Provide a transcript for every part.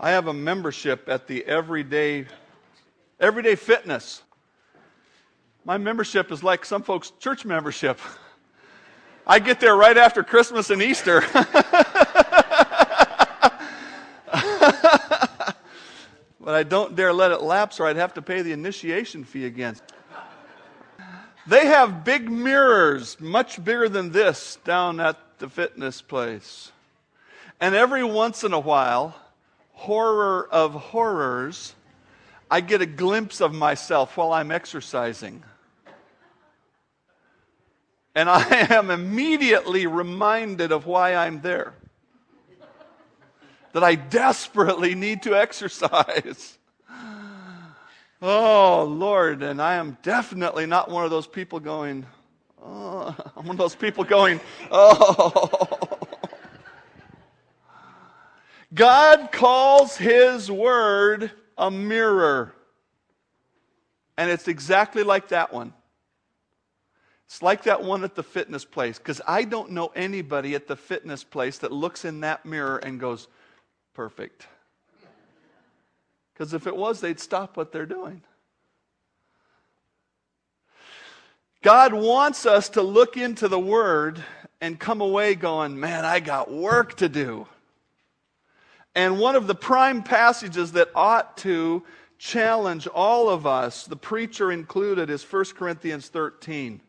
I have a membership at the Everyday Fitness. My membership is like some folks' church membership. I get there right after Christmas and Easter. But I don't dare let it lapse or I'd have to pay the initiation fee again. They have big mirrors, much bigger than this, down at the fitness place. And every once in a while, horror of horrors, I get a glimpse of myself while I'm exercising. And I am immediately reminded of why I'm there. That I desperately need to exercise. Oh, Lord, and I am definitely not one of those people going, oh. I'm one of those people going, oh. God calls His Word a mirror. And it's exactly like that one. It's like that one at the fitness place. Because I don't know anybody at the fitness place that looks in that mirror and goes, perfect. Because if it was, they'd stop what they're doing. God wants us to look into the Word and come away going, man, I got work to do. And one of the prime passages that ought to challenge all of us, the preacher included, is 1 Corinthians 13.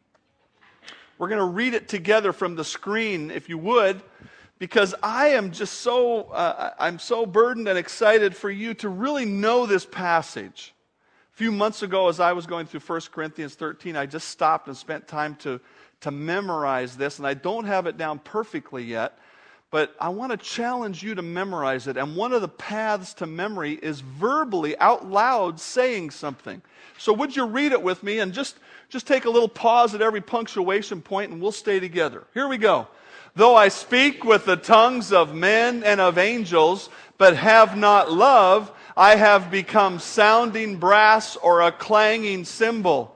We're going to read it together from the screen, if you would, because I am just so burdened and excited for you to really know this passage. A few months ago, as I was going through 1 Corinthians 13, I just stopped and spent time to memorize this, and I don't have it down perfectly yet. But I want to challenge you to memorize it. And one of the paths to memory is verbally, out loud, saying something. So would you read it with me and just take a little pause at every punctuation point and we'll stay together. Here we go. Though I speak with the tongues of men and of angels, but have not love, I have become sounding brass or a clanging cymbal.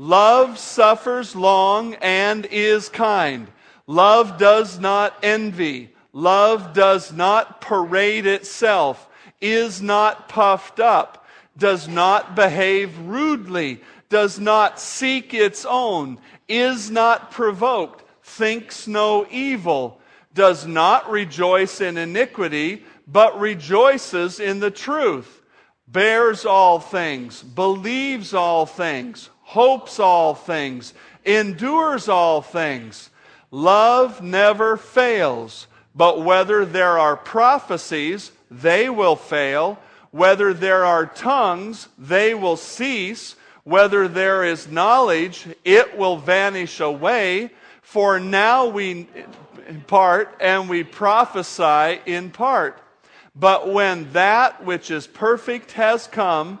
Love suffers long and is kind. Love does not envy. Love does not parade itself, is not puffed up, does not behave rudely, does not seek its own, is not provoked, thinks no evil, does not rejoice in iniquity, but rejoices in the truth, bears all things, believes all things, hopes all things, endures all things. Love never fails, but whether there are prophecies, they will fail. Whether there are tongues, they will cease. Whether there is knowledge, it will vanish away. For now we impart and we prophesy in part. But when that which is perfect has come,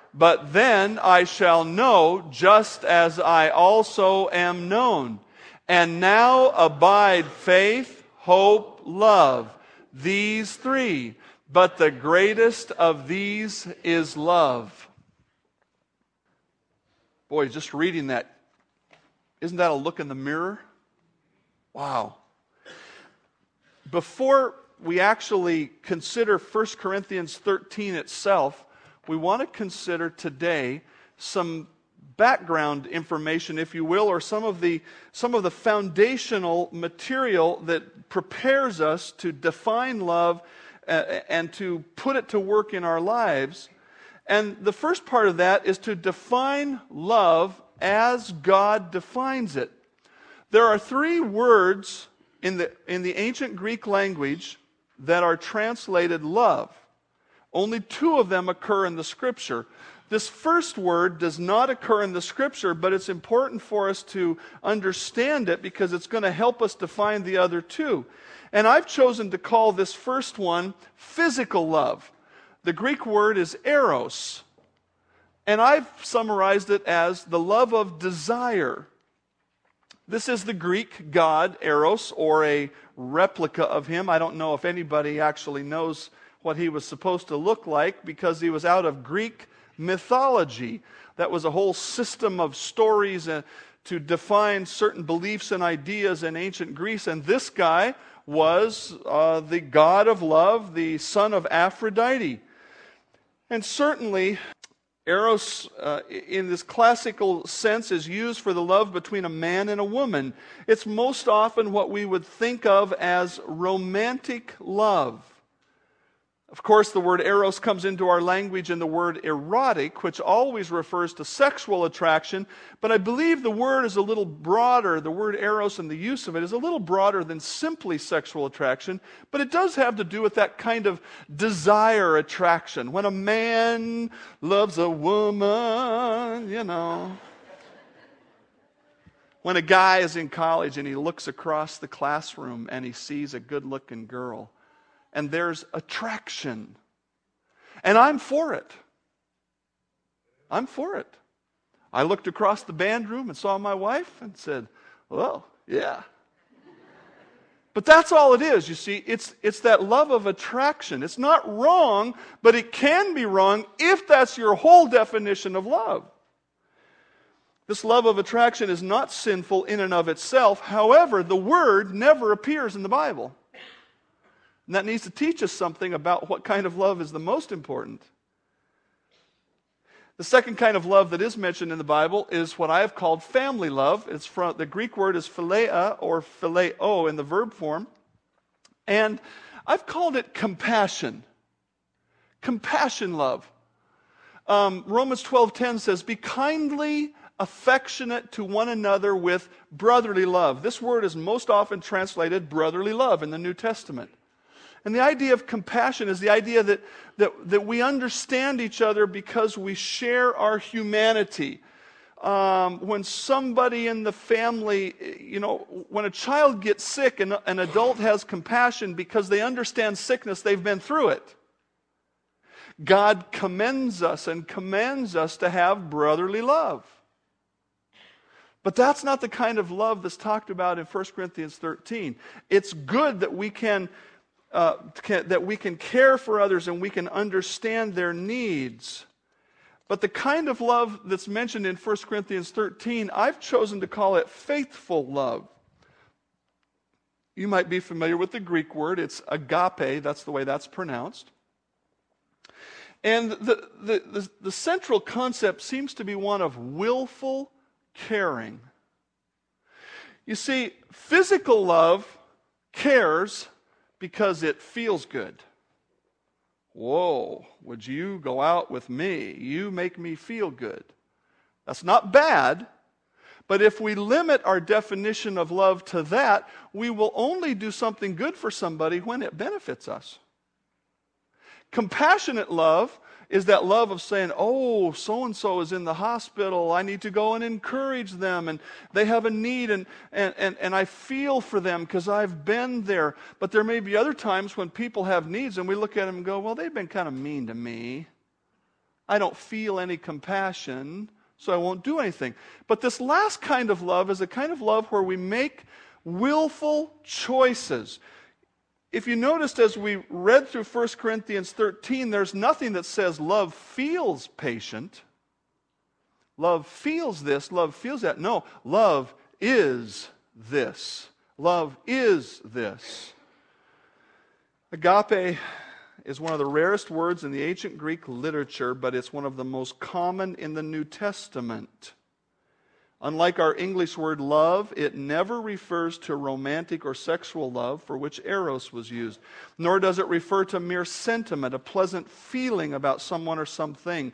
but then I shall know just as I also am known. And now abide faith, hope, love, these three. But the greatest of these is love. Boy, just reading that, isn't that a look in the mirror? Wow. Before we actually consider 1 Corinthians 13 itself, we want to consider today some background information, if you will, or some of the foundational material that prepares us to define love and to put it to work in our lives. And the first part of that is to define love as God defines it. There are three words in the ancient Greek language that are translated love. Only two of them occur in the Scripture. This first word does not occur in the Scripture, but it's important for us to understand it because it's going to help us define the other two. And I've chosen to call this first one physical love. The Greek word is eros. And I've summarized it as the love of desire. This is the Greek god Eros, or a replica of him. I don't know if anybody actually knows what he was supposed to look like because he was out of Greek mythology. That was a whole system of stories to define certain beliefs and ideas in ancient Greece. And this guy was the god of love, the son of Aphrodite. And certainly, Eros, in this classical sense, is used for the love between a man and a woman. It's most often what we would think of as romantic love. Of course, the word eros comes into our language in the word erotic, which always refers to sexual attraction, but I believe the word is a little broader. The word eros and the use of it is a little broader than simply sexual attraction, but it does have to do with that kind of desire attraction. When a man loves a woman, you know. When a guy is in college and he looks across the classroom and he sees a good-looking girl, and there's attraction. And I'm for it. I'm for it. I looked across the band room and saw my wife and said, well, yeah. But that's all it is, you see. It's that love of attraction. It's not wrong, but it can be wrong if that's your whole definition of love. This love of attraction is not sinful in and of itself. However, the word never appears in the Bible. And that needs to teach us something about what kind of love is the most important. The second kind of love that is mentioned in the Bible is what I have called family love. It's from the Greek word is philea or phileo in the verb form. And I've called it compassion. Compassion love. Romans 12:10 says, be kindly affectionate to one another with brotherly love. This word is most often translated brotherly love in the New Testament. And the idea of compassion is the idea that we understand each other because we share our humanity. When somebody in the family, you know, when a child gets sick, and an adult has compassion because they understand sickness, they've been through it. God commends us and commands us to have brotherly love. But that's not the kind of love that's talked about in 1 Corinthians 13. It's good that we can care for others and we can understand their needs. But the kind of love that's mentioned in 1 Corinthians 13, I've chosen to call it faithful love. You might be familiar with the Greek word. It's agape. That's the way that's pronounced. And the central concept seems to be one of willful caring. You see, physical love cares because it feels good. Whoa, would you go out with me? You make me feel good. That's not bad, but if we limit our definition of love to that, we will only do something good for somebody when it benefits us. Compassionate love is that love of saying, oh, so-and-so is in the hospital. I need to go and encourage them. And they have a need, and I feel for them because I've been there. But there may be other times when people have needs, and we look at them and go, well, they've been kind of mean to me. I don't feel any compassion, so I won't do anything. But this last kind of love is a kind of love where we make willful choices. If you noticed as we read through 1 Corinthians 13, there's nothing that says love feels patient. Love feels this, love feels that. No, love is this. Love is this. Agape is one of the rarest words in the ancient Greek literature, but it's one of the most common in the New Testament. Unlike our English word love, it never refers to romantic or sexual love for which eros was used, nor does it refer to mere sentiment, a pleasant feeling about someone or something.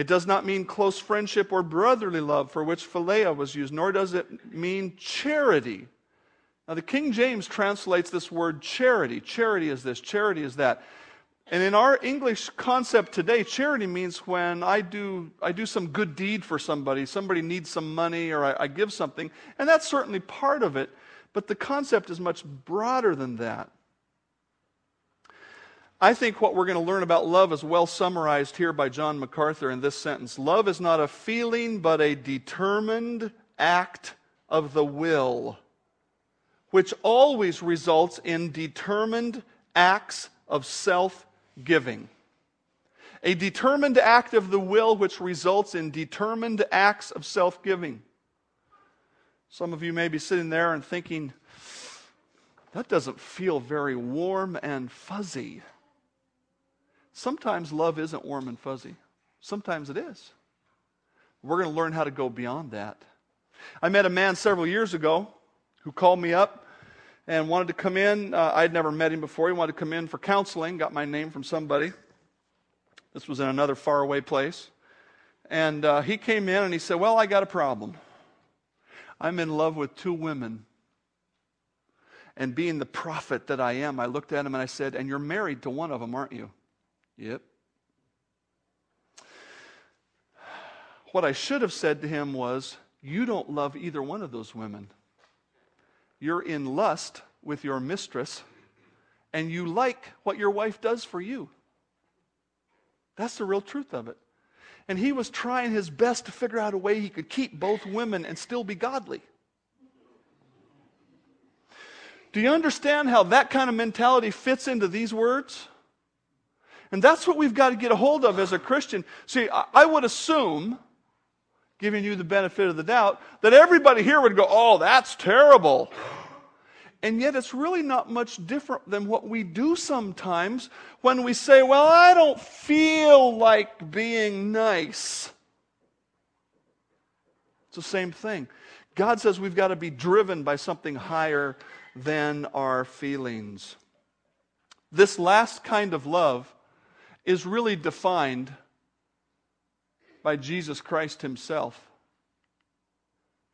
It does not mean close friendship or brotherly love, for which philea was used, nor does it mean charity. Now, the King James translates this word charity. Charity is this, charity is that. And in our English concept today, charity means when I do some good deed for somebody. Somebody needs some money, or I give something. And that's certainly part of it. But the concept is much broader than that. I think what we're going to learn about love is well summarized here by John MacArthur in this sentence. Love is not a feeling, but a determined act of the will, which always results in determined acts of self-giving. A determined act of the will which results in determined acts of self-giving. Some of you may be sitting there and thinking, that doesn't feel very warm and fuzzy. Sometimes love isn't warm and fuzzy. Sometimes it is. We're going to learn how to go beyond that. I met a man several years ago who called me up and wanted to come in. I'd never met him before. He wanted to come in for counseling, got my name from somebody. This was in another faraway place. And he came in and he said, well, I got a problem. I'm in love with two women. And being the prophet that I am, I looked at him and I said, and you're married to one of them, aren't you? Yep. What I should have said to him was, you don't love either one of those women. You're in lust with your mistress, and you like what your wife does for you. That's the real truth of it. And he was trying his best to figure out a way he could keep both women and still be godly. Do you understand how that kind of mentality fits into these words? And that's what we've got to get a hold of as a Christian. See, I would assume, giving you the benefit of the doubt, that everybody here would go, oh, that's terrible. And yet it's really not much different than what we do sometimes when we say, well, I don't feel like being nice. It's the same thing. God says we've got to be driven by something higher than our feelings. This last kind of love is really defined by Jesus Christ himself.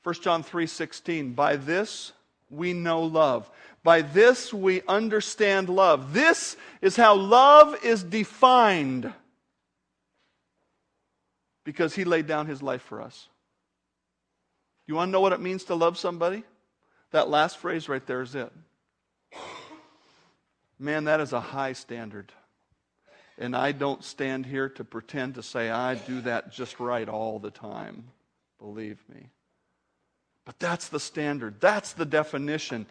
1 John 3:16, by this we know love. By this we understand love. This is how love is defined. Because he laid down his life for us. You want to know what it means to love somebody? That last phrase right there is it. Man, that is a high standard. And I don't stand here to pretend to say I do that just right all the time. Believe me. But that's the standard. That's the definition.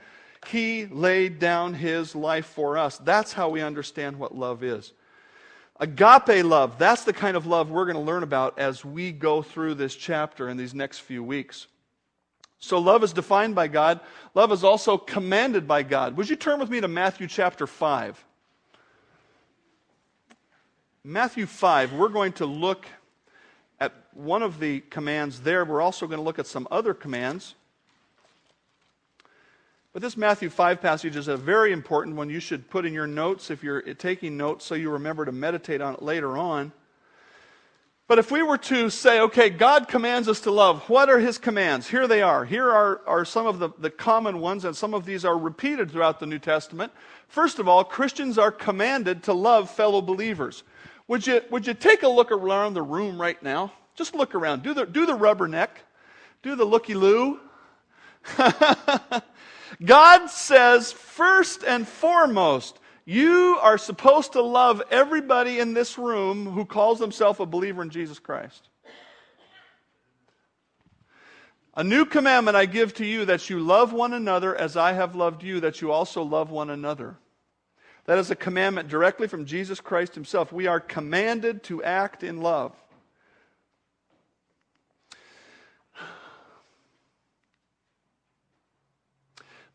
He laid down his life for us. That's how we understand what love is. Agape love. That's the kind of love we're going to learn about as we go through this chapter in these next few weeks. So love is defined by God. Love is also commanded by God. Would you turn with me to Matthew chapter 5? Matthew 5, we're going to look at one of the commands there. We're also going to look at some other commands. But this Matthew 5 passage is a very important one. You should put in your notes if you're taking notes so you remember to meditate on it later on. But if we were to say, okay, God commands us to love, what are his commands? Here they are. Here are some of the common ones, and some of these are repeated throughout the New Testament. First of all, Christians are commanded to love fellow believers. Would you take a look around the room right now? Just look around. Do the rubberneck. Do the looky-loo. God says, first and foremost, you are supposed to love everybody in this room who calls themselves a believer in Jesus Christ. A new commandment I give to you, that you love one another as I have loved you, that you also love one another. That is a commandment directly from Jesus Christ himself. We are commanded to act in love.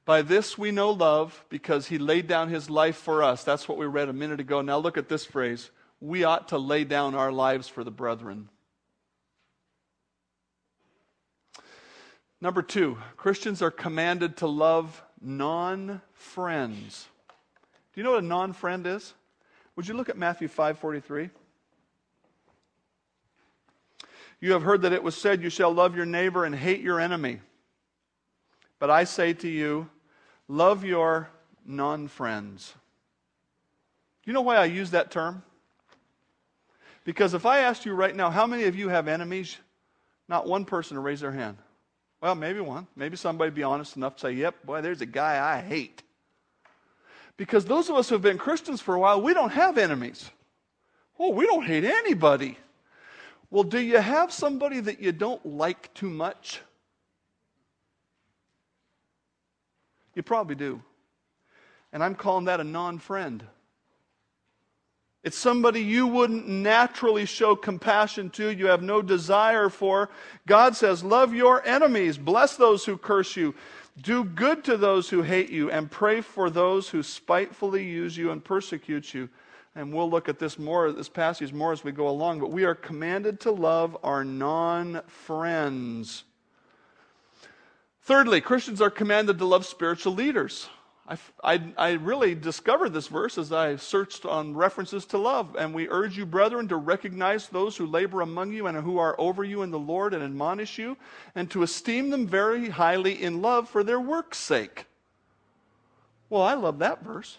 By this we know love, because he laid down his life for us. That's what we read a minute ago. Now look at this phrase. We ought to lay down our lives for the brethren. Number two, Christians are commanded to love non-friends. Do you know what a non-friend is? Would you look at Matthew 5:43? You have heard that it was said, you shall love your neighbor and hate your enemy. But I say to you, love your non-friends. You know why I use that term? Because if I asked you right now, how many of you have enemies? Not one person will raise their hand. Well, maybe one. Maybe somebody be honest enough to say, yep, boy, there's a guy I hate. Because those of us who have been Christians for a while, we don't have enemies. Oh, we don't hate anybody. Well, do you have somebody that you don't like too much? You probably do. And I'm calling that a non-friend. It's somebody you wouldn't naturally show compassion to, you have no desire for. God says, love your enemies, bless those who curse you, do good to those who hate you, and pray for those who spitefully use you and persecute you. And we'll look at this more, this passage more as we go along, but we are commanded to love our non-friends. Thirdly, Christians are commanded to love spiritual leaders. I really discovered this verse as I searched on references to love. And we urge you, brethren, to recognize those who labor among you and who are over you in the Lord and admonish you, and to esteem them very highly in love for their work's sake. Well, I love that verse.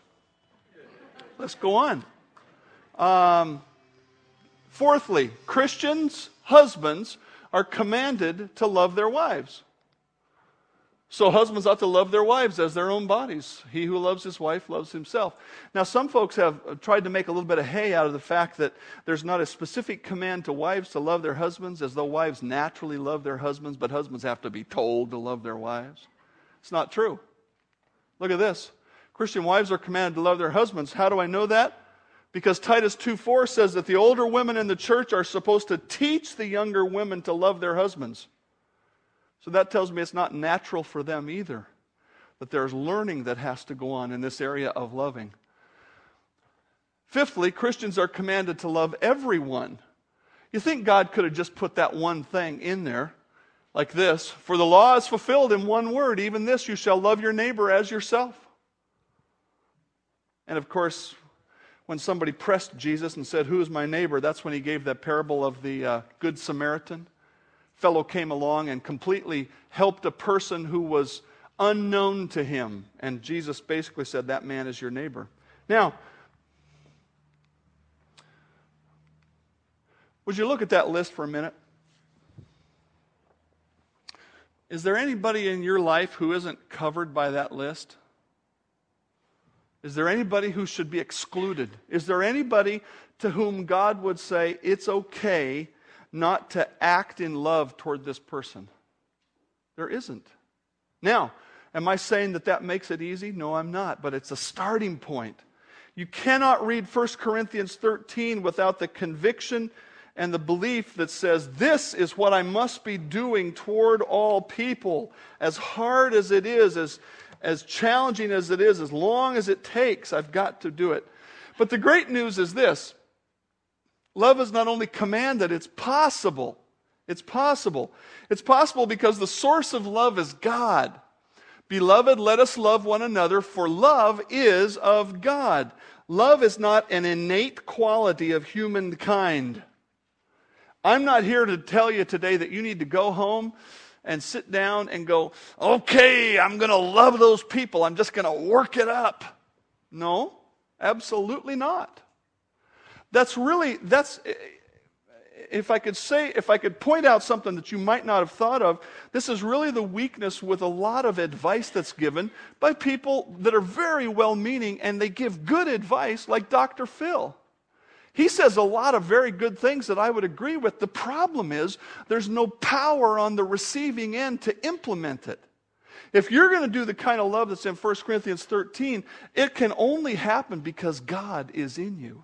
Let's go on. Fourthly, Christians, husbands, are commanded to love their wives. So husbands ought to love their wives as their own bodies. He who loves his wife loves himself. Now, some folks have tried to make a little bit of hay out of the fact that there's not a specific command to wives to love their husbands, as though wives naturally love their husbands, but husbands have to be told to love their wives. It's not true. Look at this. Christian wives are commanded to love their husbands. How do I know that? Because Titus 2:4 says that the older women in the church are supposed to teach the younger women to love their husbands. So that tells me it's not natural for them either, that there's learning that has to go on in this area of loving. Fifthly, Christians are commanded to love everyone. You think God could have just put that one thing in there, like this, for the law is fulfilled in one word, even this, you shall love your neighbor as yourself. And of course, when somebody pressed Jesus and said, who is my neighbor? That's when he gave that parable of the Good Samaritan. Fellow came along and completely helped a person who was unknown to him. And Jesus basically said, that man is your neighbor. Now, would you look at that list for a minute? Is there anybody in your life who isn't covered by that list? Is there anybody who should be excluded? Is there anybody to whom God would say, it's okay not to act in love toward this person? There isn't. Now, am I saying that that makes it easy? No, I'm not, but it's a starting point. You cannot read 1 Corinthians 13 without the conviction and the belief that says, this is what I must be doing toward all people. As hard as it is, as challenging as it is, as long as it takes, I've got to do it. But the great news is this. Love is not only commanded, it's possible. It's possible. It's possible because the source of love is God. Beloved, let us love one another, for love is of God. Love is not an innate quality of humankind. I'm not here to tell you today that you need to go home and sit down and go, okay, I'm going to love those people. I'm just going to work it up. No, absolutely not. That's if I could point out something that you might not have thought of, this is really the weakness with a lot of advice that's given by people that are very well-meaning, and they give good advice, like Dr. Phil. He says a lot of very good things that I would agree with. The problem is there's no power on the receiving end to implement it. If you're going to do the kind of love that's in 1 Corinthians 13, it can only happen because God is in you.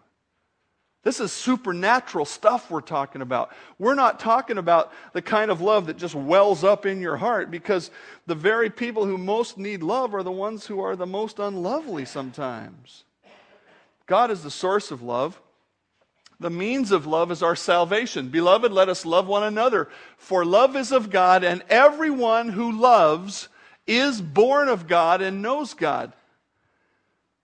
This is supernatural stuff we're talking about. We're not talking about the kind of love that just wells up in your heart, because the very people who most need love are the ones who are the most unlovely sometimes. God is the source of love. The means of love is our salvation. Beloved, let us love one another, for love is of God, and everyone who loves is born of God and knows God.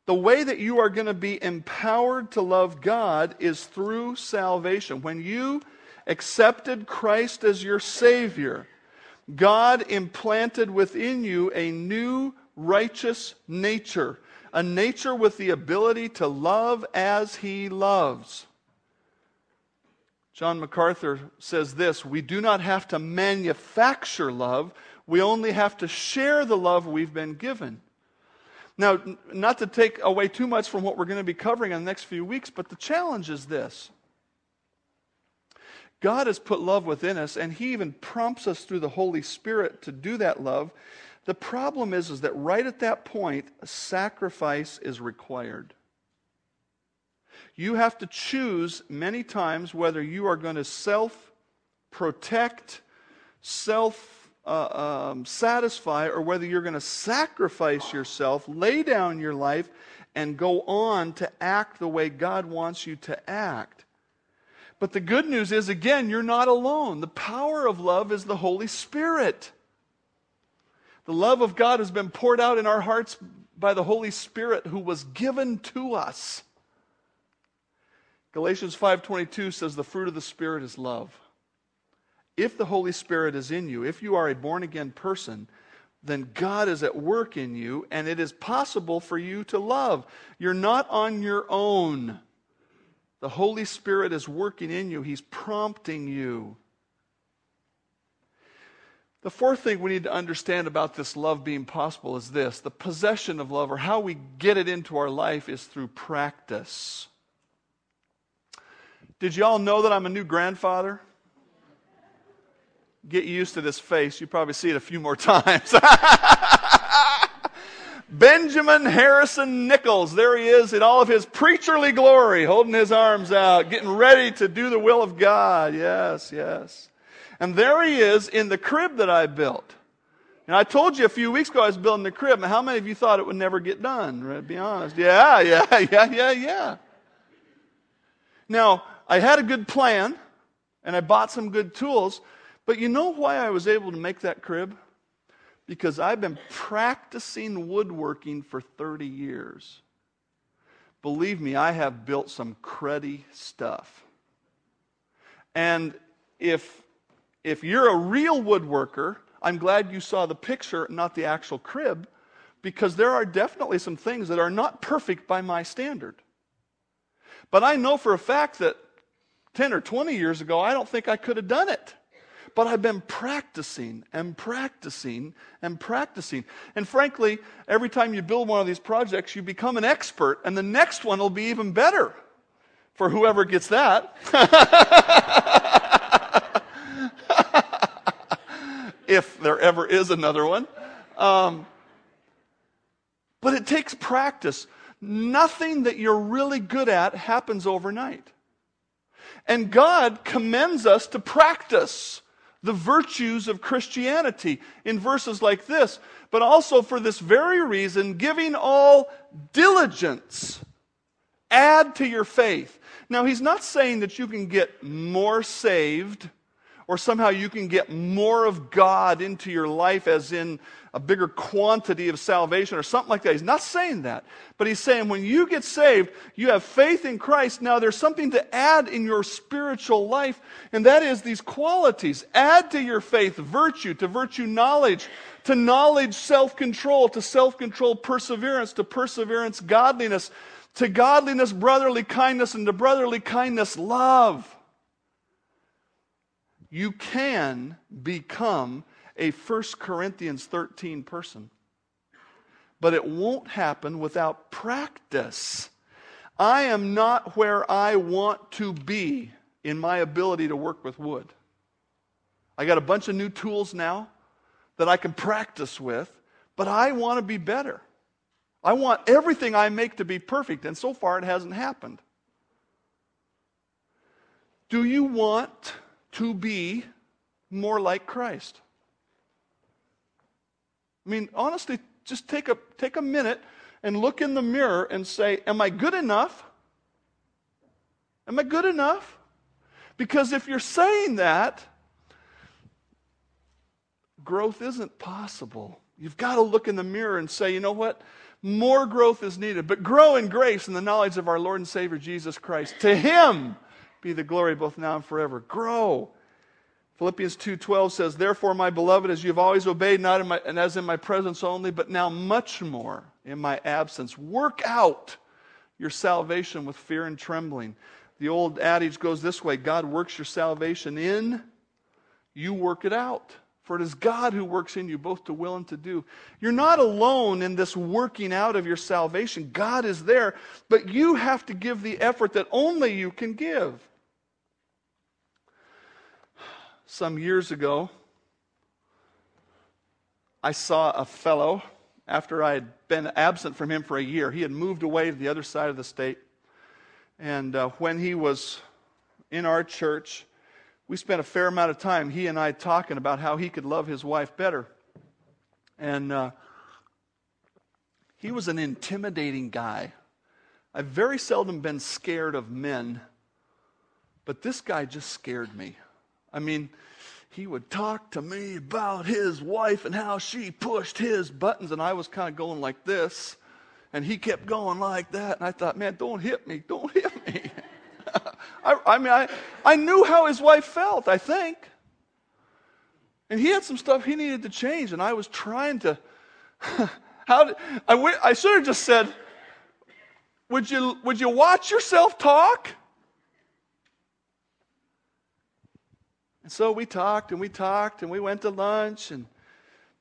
The way that you are going to be empowered to love God is through salvation. When you accepted Christ as your Savior, God implanted within you a new righteous nature, a nature with the ability to love as He loves. John MacArthur says this: we do not have to manufacture love, we only have to share the love we've been given. Now, not to take away too much from what we're going to be covering in the next few weeks, but the challenge is this. God has put love within us, and He even prompts us through the Holy Spirit to do that love. The problem is that right at that point, a sacrifice is required. You have to choose many times whether you are going to self-protect, self-satisfy, or whether you're going to sacrifice yourself, lay down your life, and go on to act the way God wants you to act. But the good news is, again, you're not alone. The power of love is the Holy Spirit. The love of God has been poured out in our hearts by the Holy Spirit who was given to us. Galatians 5:22 says the fruit of the Spirit is love. If the Holy Spirit is in you, if you are a born-again person, then God is at work in you, and it is possible for you to love. You're not on your own. The Holy Spirit is working in you. He's prompting you. The fourth thing we need to understand about this love being possible is this: the possession of love, or how we get it into our life, is through practice. Did you all know that I'm a new grandfather? Get used to this face. You probably see it a few more times. Benjamin Harrison Nichols, there he is in all of his preacherly glory, holding his arms out, getting ready to do the will of God. Yes, yes. And there he is in the crib that I built. And I told you a few weeks ago I was building the crib. How many of you thought it would never get done? Right? Be honest. Yeah. Now, I had a good plan, and I bought some good tools, but you know why I was able to make that crib? Because I've been practicing woodworking for 30 years. Believe me, I have built some cruddy stuff. And if you're a real woodworker, I'm glad you saw the picture, not the actual crib, because there are definitely some things that are not perfect by my standard. But I know for a fact that 10 or 20 years ago, I don't think I could have done it. But I've been practicing and practicing and practicing. And frankly, every time you build one of these projects, you become an expert, and the next one will be even better for whoever gets that. If there ever is another one. But it takes practice. Nothing that you're really good at happens overnight. And God commends us to practice the virtues of Christianity in verses like this, but also for this very reason, giving all diligence, add to your faith. Now, He's not saying that you can get more saved or somehow you can get more of God into your life as in a bigger quantity of salvation or something like that. He's not saying that. But He's saying when you get saved, you have faith in Christ. Now there's something to add in your spiritual life, and that is these qualities. Add to your faith virtue, to virtue knowledge, to knowledge self-control, to self-control perseverance, to perseverance godliness, to godliness brotherly kindness, and to brotherly kindness love. You can become a 1 Corinthians 13 person. But it won't happen without practice. I am not where I want to be in my ability to work with wood. I got a bunch of new tools now that I can practice with, but I want to be better. I want everything I make to be perfect, and so far it hasn't happened. Do you want to be more like Christ? I mean, honestly, just take a minute and look in the mirror and say, am I good enough? Am I good enough? Because if you're saying that, growth isn't possible. You've got to look in the mirror and say, you know what? More growth is needed, but grow in grace and the knowledge of our Lord and Savior Jesus Christ. To Him be the glory both now and forever. Grow. Philippians 2:12 says, therefore, my beloved, as you have always obeyed, not in my, and as in my presence only, but now much more in my absence, work out your salvation with fear and trembling. The old adage goes this way, God works your salvation in, you work it out. For it is God who works in you both to will and to do. You're not alone in this working out of your salvation. God is there, but you have to give the effort that only you can give. Some years ago, I saw a fellow after I had been absent from him for a year. He had moved away to the other side of the state. And when he was in our church, we spent a fair amount of time, he and I, talking about how he could love his wife better. And he was an intimidating guy. I've very seldom been scared of men, but this guy just scared me. I mean, he would talk to me about his wife and how she pushed his buttons, and I was kind of going like this, and he kept going like that, and I thought, man, don't hit me, don't hit me. I mean, I knew how his wife felt, I think. And he had some stuff he needed to change, and I was trying to... I should have just said, would you watch yourself talk? And so we talked, and we talked, and we went to lunch, and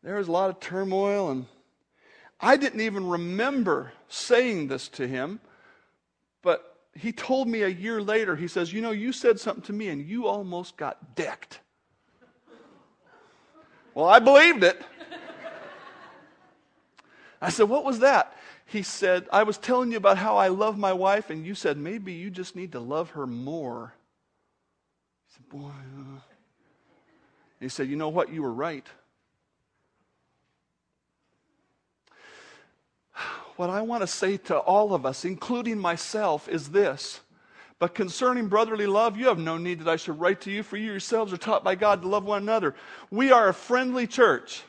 there was a lot of turmoil, and I didn't even remember saying this to him, but he told me a year later, he says, you know, you said something to me and you almost got decked. Well, I believed it. I said, what was that? He said, I was telling you about how I love my wife and you said, maybe you just need to love her more. He said, boy. He said, you know what? You were right. What I want to say to all of us, including myself, is this. But concerning brotherly love, you have no need that I should write to you, for you yourselves are taught by God to love one another. We are a friendly church.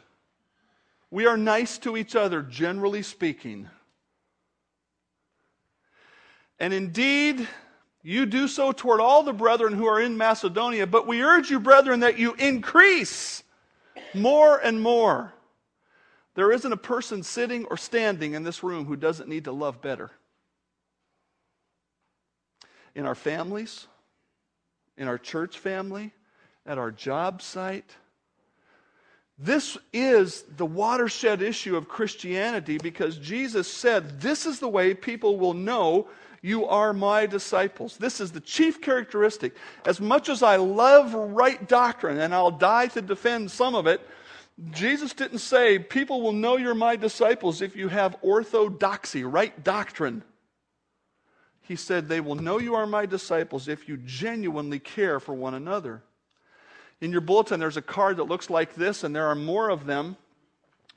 We are nice to each other, generally speaking. And indeed, you do so toward all the brethren who are in Macedonia, but we urge you, brethren, that you increase more and more. There isn't a person sitting or standing in this room who doesn't need to love better. In our families, in our church family, at our job site. This is the watershed issue of Christianity because Jesus said, this is the way people will know you are my disciples. This is the chief characteristic. As much as I love right doctrine, and I'll die to defend some of it, Jesus didn't say, people will know you're my disciples if you have orthodoxy, right doctrine. He said, they will know you are my disciples if you genuinely care for one another. In your bulletin, there's a card that looks like this, and there are more of them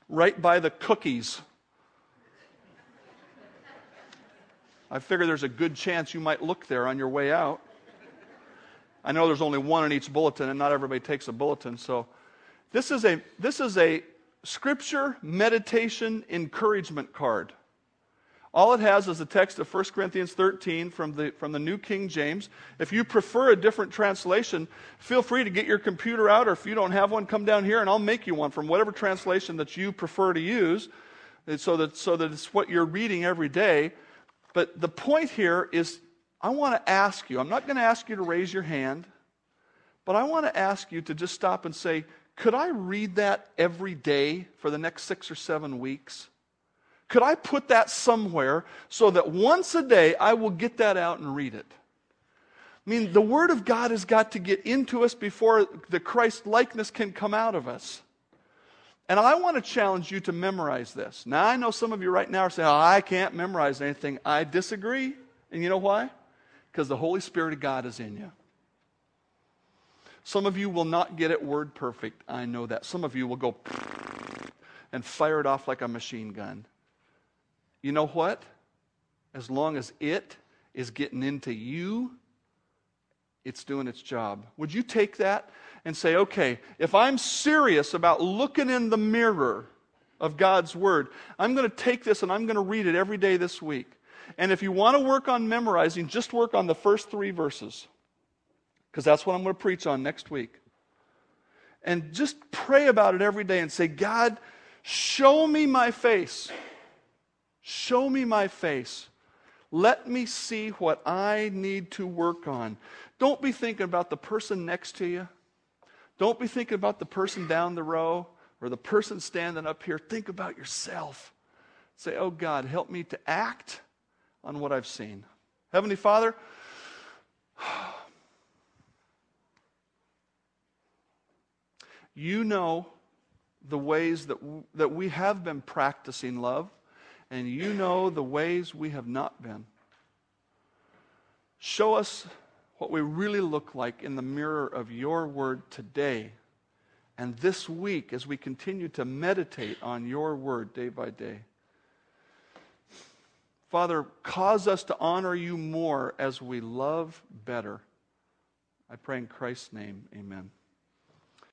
right by the cookies. I figure there's a good chance you might look there on your way out. I know there's only one in each bulletin, and not everybody takes a bulletin, so... This is a scripture meditation encouragement card. All it has is the text of 1 Corinthians 13 from the New King James. If you prefer a different translation, feel free to get your computer out, or if you don't have one, come down here and I'll make you one from whatever translation that you prefer to use, so that it's what you're reading every day. But the point here is I want to ask you, I'm not going to ask you to raise your hand, but I want to ask you to just stop and say, could I read that every day for the next 6 or 7 weeks? Could I put that somewhere so that once a day I will get that out and read it? I mean, the Word of God has got to get into us before the Christ likeness can come out of us. And I want to challenge you to memorize this. Now, I know some of you right now are saying, oh, I can't memorize anything. I disagree. And you know why? Because the Holy Spirit of God is in you. Some of you will not get it word perfect. I know that. Some of you will go and fire it off like a machine gun. You know what? As long as it is getting into you, it's doing its job. Would you take that and say, okay, if I'm serious about looking in the mirror of God's Word, I'm going to take this and I'm going to read it every day this week. And if you want to work on memorizing, just work on the first 3 verses. because that's what I'm going to preach on next week. And just pray about it every day and say, God, show me my face. Show me my face. Let me see what I need to work on. Don't be thinking about the person next to you. Don't be thinking about the person down the row or the person standing up here. Think about yourself. Say, oh God, help me to act on what I've seen. Heavenly Father, you know the ways that we have been practicing love, and you know the ways we have not been. Show us what we really look like in the mirror of your word today and this week as we continue to meditate on your word day by day. Father, cause us to honor you more as we love better. I pray in Christ's name, amen.